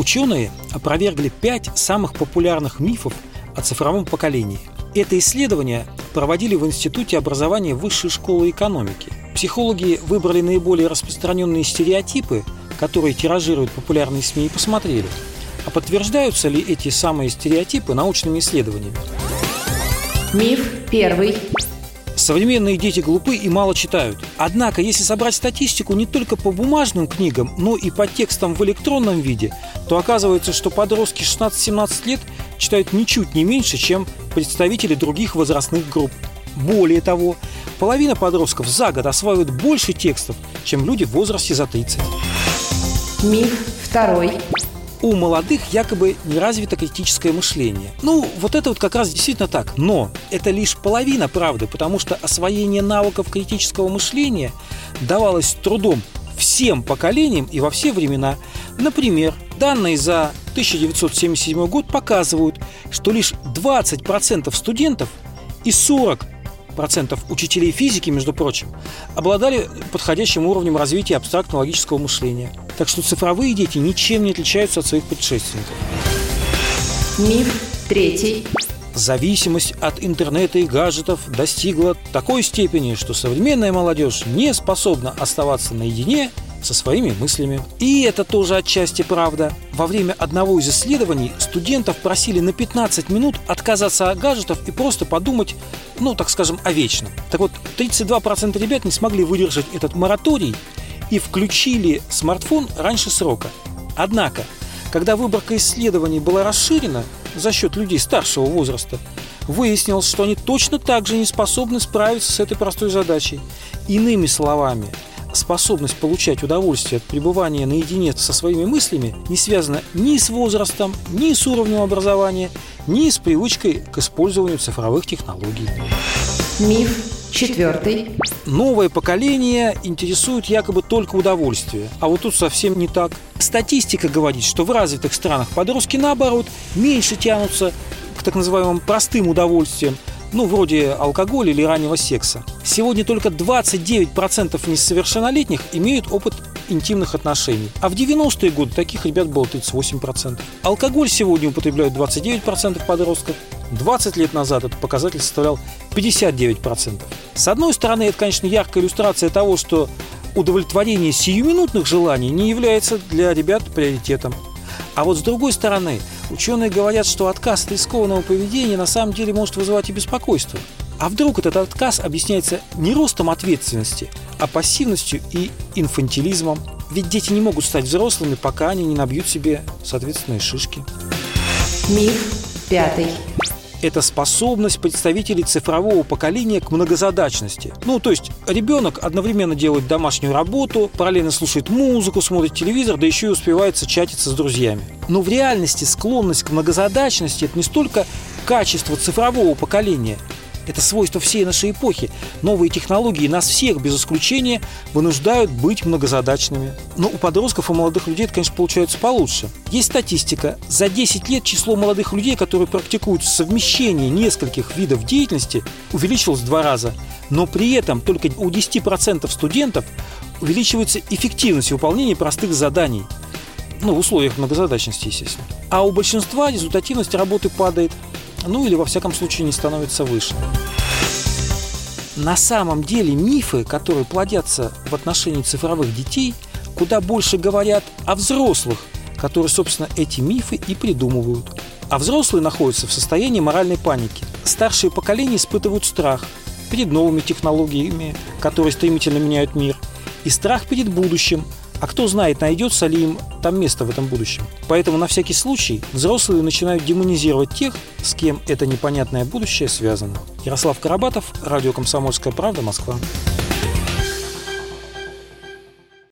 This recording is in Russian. Ученые опровергли 5 самых популярных мифов о цифровом поколении. Это исследование проводили в Институте образования Высшей школы экономики. Психологи выбрали наиболее распространенные стереотипы, которые тиражируют популярные СМИ, и посмотрели, а подтверждаются ли эти самые стереотипы научными исследованиями. Миф первый. Современные дети глупы и мало читают. Однако, если собрать статистику не только по бумажным книгам, но и по текстам в электронном виде, то оказывается, что подростки 16-17 лет читают ничуть не меньше, чем представители других возрастных групп. Более того, половина подростков за год осваивает больше текстов, чем люди в возрасте за 30. Миф второй. У молодых якобы не развито критическое мышление. Это как раз действительно так. Но это лишь половина правды, потому что освоение навыков критического мышления давалось с трудом всем поколениям и во все времена. Например, данные за 1977 год показывают, что лишь 20% студентов и 40% учителей физики, между прочим, обладали подходящим уровнем развития абстрактно-логического мышления. Так что цифровые дети ничем не отличаются от своих предшественников. Миф третий. Зависимость от интернета и гаджетов достигла такой степени, что современная молодежь не способна оставаться наедине со своими мыслями. И это тоже отчасти правда. Во время одного из исследований студентов просили на 15 минут отказаться от гаджетов и просто подумать, о вечном. Так вот, 32% ребят не смогли выдержать этот мораторий и включили смартфон раньше срока. Однако, когда выборка исследований была расширена за счет людей старшего возраста, выяснилось, что они точно так же не способны справиться с этой простой задачей. Иными словами, способность получать удовольствие от пребывания наедине со своими мыслями не связана ни с возрастом, ни с уровнем образования, ни с привычкой к использованию цифровых технологий. Миф четвертый. Новое поколение интересует якобы только удовольствие. А вот тут совсем не так. Статистика говорит, что в развитых странах подростки, наоборот, меньше тянутся к так называемым простым удовольствиям, вроде алкоголя или раннего секса. Сегодня только 29% несовершеннолетних имеют опыт интимных отношений. А в 90-е годы таких ребят было 38%. Алкоголь сегодня употребляют 29% подростков. 20 лет назад этот показатель составлял 59%. С одной стороны, это, конечно, яркая иллюстрация того, что удовлетворение сиюминутных желаний не является для ребят приоритетом. А вот с другой стороны, ученые говорят, что отказ от рискованного поведения на самом деле может вызывать и беспокойство. А вдруг этот отказ объясняется не ростом ответственности, а пассивностью и инфантилизмом? Ведь дети не могут стать взрослыми, пока они не набьют себе соответственные шишки. Миф пятый. Это способность представителей цифрового поколения к многозадачности. То есть ребенок одновременно делает домашнюю работу, параллельно слушает музыку, смотрит телевизор, да еще и успевает чатиться с друзьями. Но в реальности склонность к многозадачности – это не столько качество цифрового поколения, это свойство всей нашей эпохи. Новые технологии нас всех, без исключения, вынуждают быть многозадачными. Но у подростков и молодых людей это, конечно, получается получше. Есть статистика. За 10 лет число молодых людей, которые практикуют совмещение нескольких видов деятельности, увеличилось в 2 раза. Но при этом только у 10% студентов увеличивается эффективность выполнения простых заданий. В условиях многозадачности, естественно. А у большинства результативность работы падает. Или, во всяком случае, не становится выше. На самом деле мифы, которые плодятся в отношении цифровых детей, куда больше говорят о взрослых, которые, собственно, эти мифы и придумывают. А взрослые находятся в состоянии моральной паники. Старшие поколения испытывают страх перед новыми технологиями, которые стремительно меняют мир, и страх перед будущим. А кто знает, найдется ли им там место в этом будущем. Поэтому на всякий случай взрослые начинают демонизировать тех, с кем это непонятное будущее связано. Ярослав Коробатов, Радио «Комсомольская правда», Москва.